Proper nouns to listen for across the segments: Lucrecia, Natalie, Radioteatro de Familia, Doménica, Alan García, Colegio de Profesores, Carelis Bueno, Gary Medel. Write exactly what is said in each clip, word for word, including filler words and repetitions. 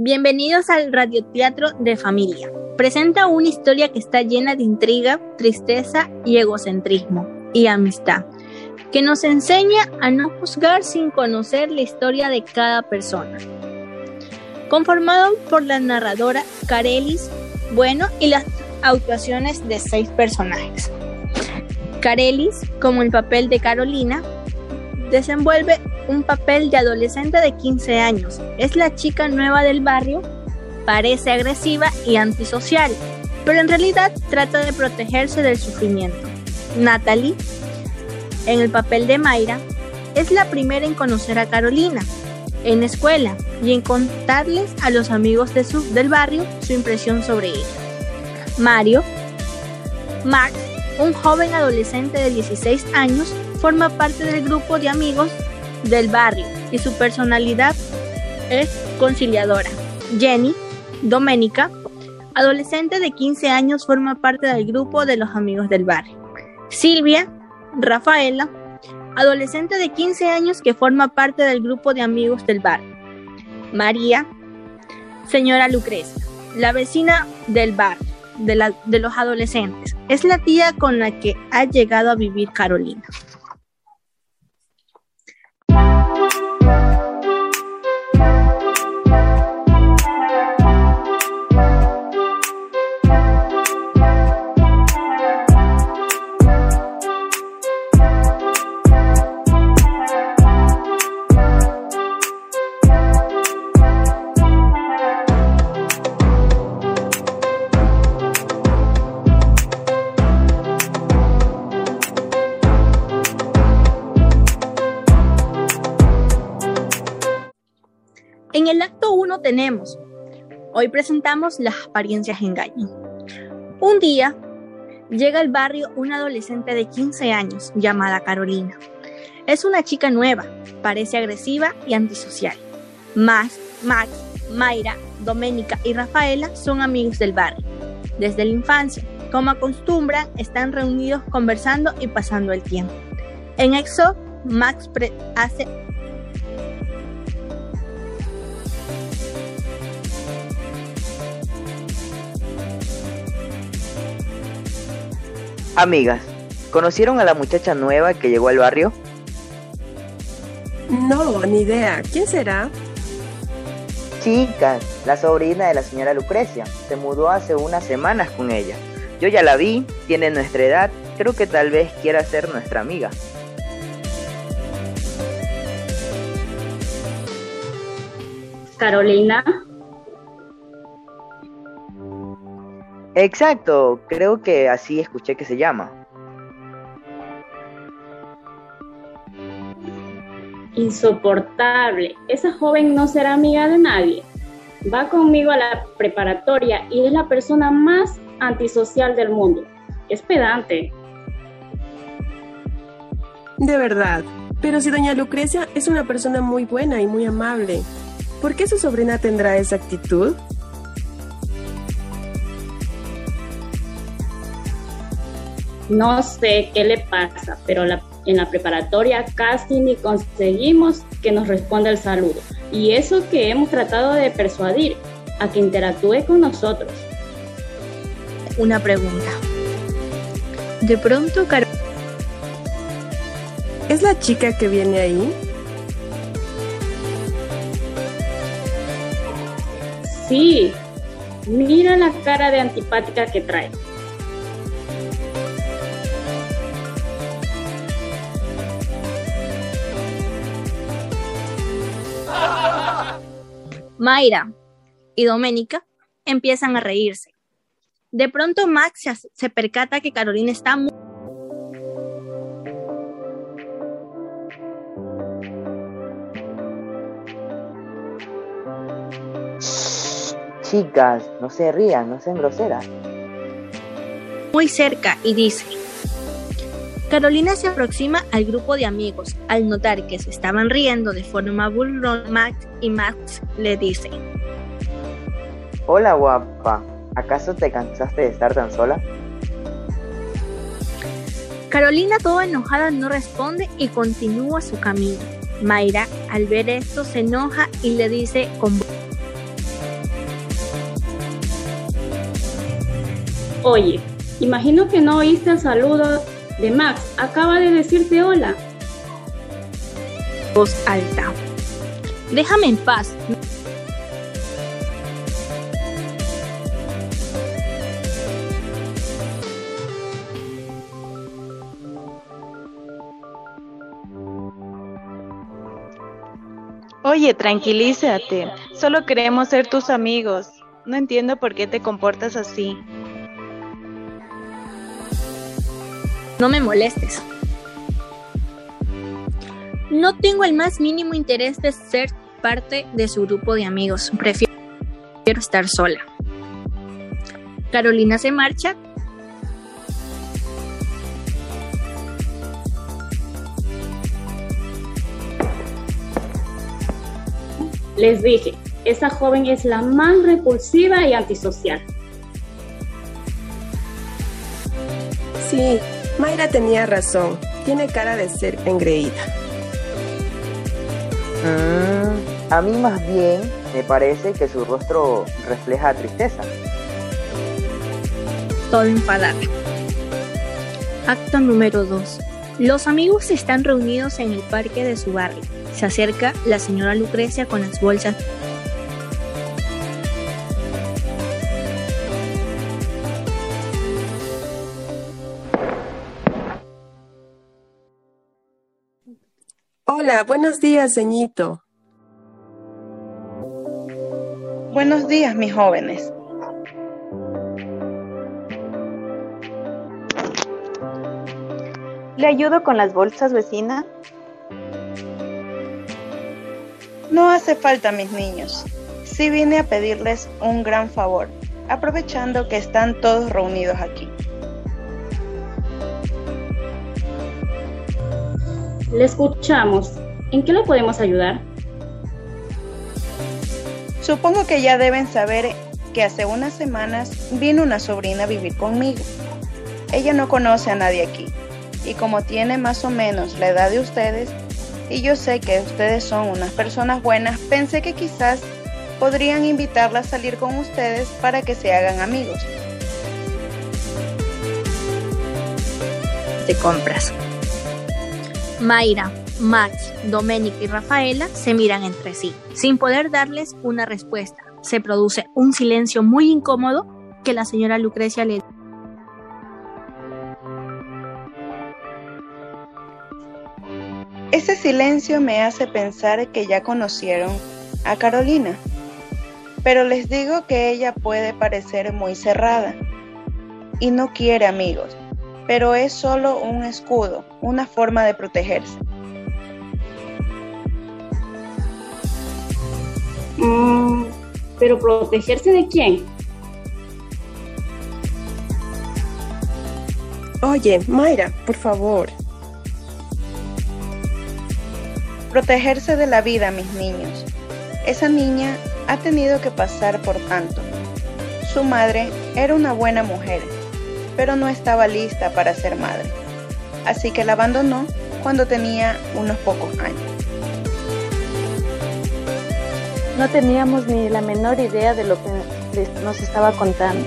Bienvenidos al Radioteatro de Familia. Presenta una historia que está llena de intriga, tristeza y egocentrismo y amistad, que nos enseña a no juzgar sin conocer la historia de cada persona. Conformado por la narradora Carelis Bueno y las actuaciones de seis personajes. Carelis, como el papel de Carolina, desenvuelve un papel de adolescente de quince años. Es la chica nueva del barrio, parece agresiva y antisocial, pero en realidad trata de protegerse del sufrimiento. Natalie, en el papel de Mayra, es la primera en conocer a Carolina en escuela y en contarles a los amigos de su, del barrio su impresión sobre ella. Mario, Mark, un joven adolescente de dieciséis años, forma parte del grupo de amigos del barrio y su personalidad es conciliadora. Jenny, Doménica, adolescente de quince años, forma parte del grupo de los amigos del barrio. Silvia, Rafaela, adolescente de quince años que forma parte del grupo de amigos del barrio. María, señora Lucrecia, la vecina del barrio de, la, de los adolescentes, es la tía con la que ha llegado a vivir Carolina. En el acto uno tenemos, hoy presentamos las apariencias engañan. Un día llega al barrio una adolescente de quince años llamada Carolina. Es una chica nueva, parece agresiva y antisocial. Max, Max, Mayra, Doménica y Rafaela son amigos del barrio. Desde la infancia, como acostumbran, están reunidos conversando y pasando el tiempo. En EXO, Max pre- hace... Amigas, ¿conocieron a la muchacha nueva que llegó al barrio? No, ni idea. ¿Quién será? Chicas, la sobrina de la señora Lucrecia. Se mudó hace unas semanas con ella. Yo ya la vi, tiene nuestra edad. Creo que tal vez quiera ser nuestra amiga. ¿Carolina? Exacto, creo que así escuché que se llama. Insoportable, esa joven no será amiga de nadie. Va conmigo a la preparatoria y es la persona más antisocial del mundo. Es pedante. De verdad, pero si doña Lucrecia es una persona muy buena y muy amable, ¿por qué su sobrina tendrá esa actitud? No sé qué le pasa, pero la, en la preparatoria casi ni conseguimos que nos responda el saludo. Y eso que hemos tratado de persuadir a que interactúe con nosotros. Una pregunta. De pronto, Carol... ¿Es la chica que viene ahí? Sí. Mira la cara de antipática que trae. Mayra y Doménica empiezan a reírse. De pronto Max se, se percata que Carolina está muy... Chicas, no se rían, no sean groseras. Muy cerca y dice... Carolina se aproxima al grupo de amigos. Al notar que se estaban riendo de forma burlona, Max y Max le dicen: Hola guapa, ¿acaso te cansaste de estar tan sola? Carolina, toda enojada, no responde y continúa su camino. Mayra, al ver esto, se enoja y le dice con voz: Oye, imagino que no oíste el saludo de Max. Acaba de decirte hola. Voz alta. Déjame en paz. Oye, tranquilízate. Solo queremos ser tus amigos. No entiendo por qué te comportas así. No me molestes. No tengo el más mínimo interés de ser parte de su grupo de amigos. Prefiero estar sola. Carolina se marcha. Les dije, esa joven es la más repulsiva y antisocial. Sí, Mayra tenía razón. Tiene cara de ser engreída. Mm, a mí más bien me parece que su rostro refleja tristeza. Todo enfadado. Acto número dos. Los amigos están reunidos en el parque de su barrio. Se acerca la señora Lucrecia con las bolsas. Hola, buenos días, ceñito. Buenos días, mis jóvenes. ¿Le ayudo con las bolsas, vecina? No hace falta, mis niños. Sí vine a pedirles un gran favor, aprovechando que están todos reunidos aquí. Le escuchamos. ¿En qué le podemos ayudar? Supongo que ya deben saber que hace unas semanas vino una sobrina a vivir conmigo. Ella no conoce a nadie aquí, y como tiene más o menos la edad de ustedes, y yo sé que ustedes son unas personas buenas, pensé que quizás podrían invitarla a salir con ustedes para que se hagan amigos. Te compras. Mayra, Max, Doménica y Rafaela se miran entre sí, sin poder darles una respuesta. Se produce un silencio muy incómodo que la señora Lucrecia le... Ese silencio me hace pensar que ya conocieron a Carolina, pero les digo que ella puede parecer muy cerrada y no quiere amigos, pero es solo un escudo, una forma de protegerse. Mm, ¿pero protegerse de quién? Oye, Mayra, por favor. Protegerse de la vida, mis niños. Esa niña ha tenido que pasar por tanto. Su madre era una buena mujer, pero no estaba lista para ser madre. Así que la abandonó cuando tenía unos pocos años. No teníamos ni la menor idea de lo que nos estaba contando.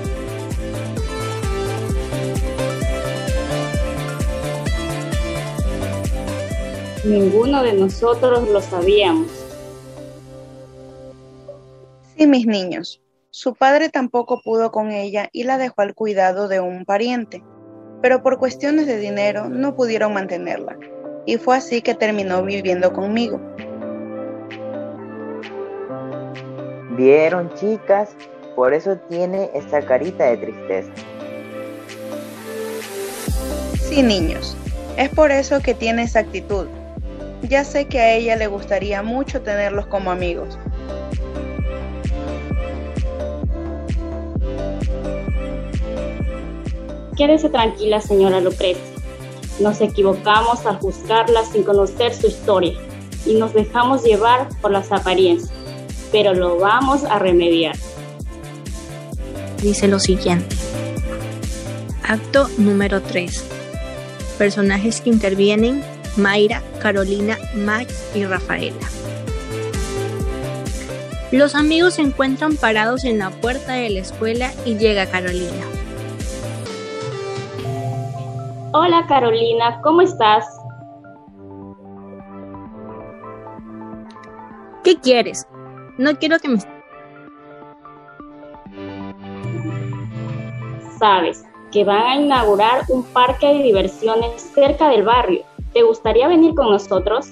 Ninguno de nosotros lo sabíamos. Sí, mis niños. Su padre tampoco pudo con ella y la dejó al cuidado de un pariente, pero por cuestiones de dinero no pudieron mantenerla, y fue así que terminó viviendo conmigo. ¿Vieron, chicas? Por eso tiene esta carita de tristeza. Sí, niños. Es por eso que tiene esa actitud. Ya sé que a ella le gustaría mucho tenerlos como amigos. Quédese tranquila, señora Lucrecia. Nos equivocamos al juzgarla sin conocer su historia y nos dejamos llevar por las apariencias, pero lo vamos a remediar. Dice lo siguiente. Acto número tres. Personajes que intervienen: Mayra, Carolina, Max y Rafaela. Los amigos se encuentran parados en la puerta de la escuela y llega Carolina. Hola Carolina, ¿cómo estás? ¿Qué quieres? No quiero que me... Sabes que van a inaugurar un parque de diversiones cerca del barrio. ¿Te gustaría venir con nosotros?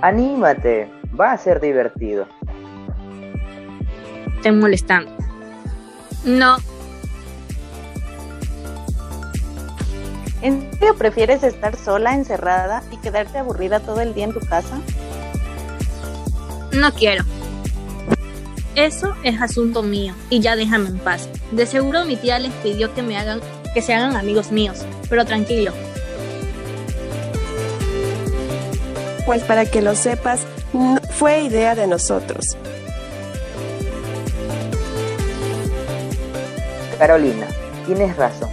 ¡Anímate! Va a ser divertido. Te molestan. No. ¿En serio prefieres estar sola, encerrada y quedarte aburrida todo el día en tu casa? No quiero. Eso es asunto mío y ya déjame en paz. De seguro mi tía les pidió que me hagan, que se hagan amigos míos, pero tranquilo. Pues para que lo sepas, fue idea de nosotros. Carolina, tienes razón.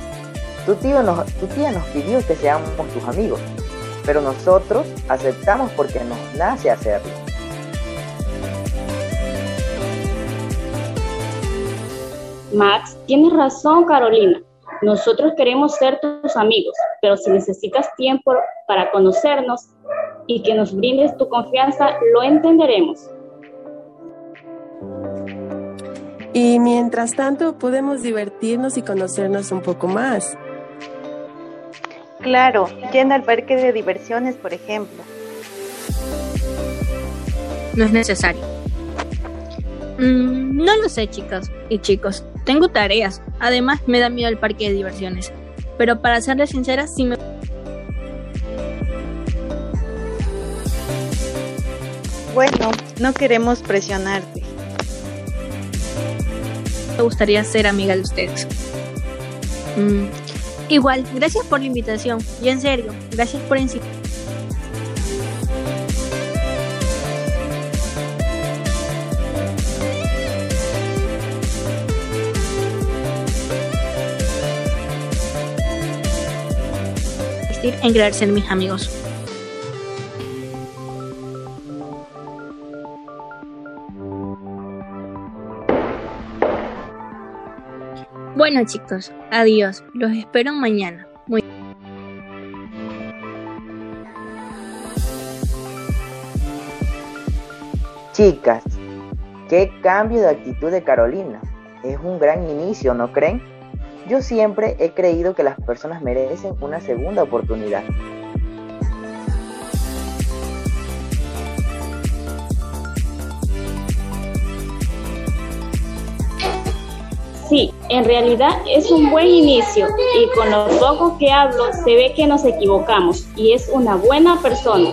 Tu, tío nos, tu tía nos pidió que seamos tus amigos, pero nosotros aceptamos porque nos nace hacerlo. Max, tienes razón, Carolina. Nosotros queremos ser tus amigos, pero si necesitas tiempo para conocernos y que nos brindes tu confianza, lo entenderemos. Y mientras tanto, podemos divertirnos y conocernos un poco más. Claro, yendo al parque de diversiones, por ejemplo. No es necesario. Mm, no lo sé, chicas y chicos. Tengo tareas. Además, me da miedo el parque de diversiones. Pero para serles sinceras, sí me... Bueno, no queremos presionarte. Me gustaría ser amiga de ustedes. Mm. Igual, gracias por la invitación. Y en serio, gracias por insistir. En querer ser mis amigos. Bueno, chicos, adiós. Los espero mañana. Muy Chicas, qué cambio de actitud de Carolina. Es un gran inicio, ¿no creen? Yo siempre he creído que las personas merecen una segunda oportunidad. Sí, en realidad es un buen inicio y con lo poco que hablo se ve que nos equivocamos y es una buena persona.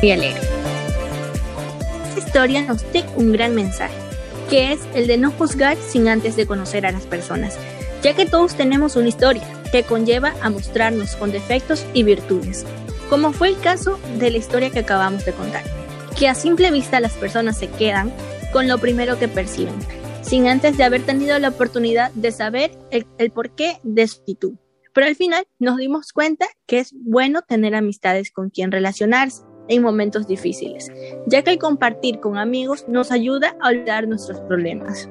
Voy a leer. Esta historia nos da un gran mensaje, que es el de no juzgar sin antes de conocer a las personas, ya que todos tenemos una historia que conlleva a mostrarnos con defectos y virtudes. Como fue el caso de la historia que acabamos de contar, que a simple vista las personas se quedan con lo primero que perciben, sin antes de haber tenido la oportunidad de saber el, el porqué de su actitud. Pero al final nos dimos cuenta que es bueno tener amistades con quien relacionarse en momentos difíciles, ya que el compartir con amigos nos ayuda a olvidar nuestros problemas.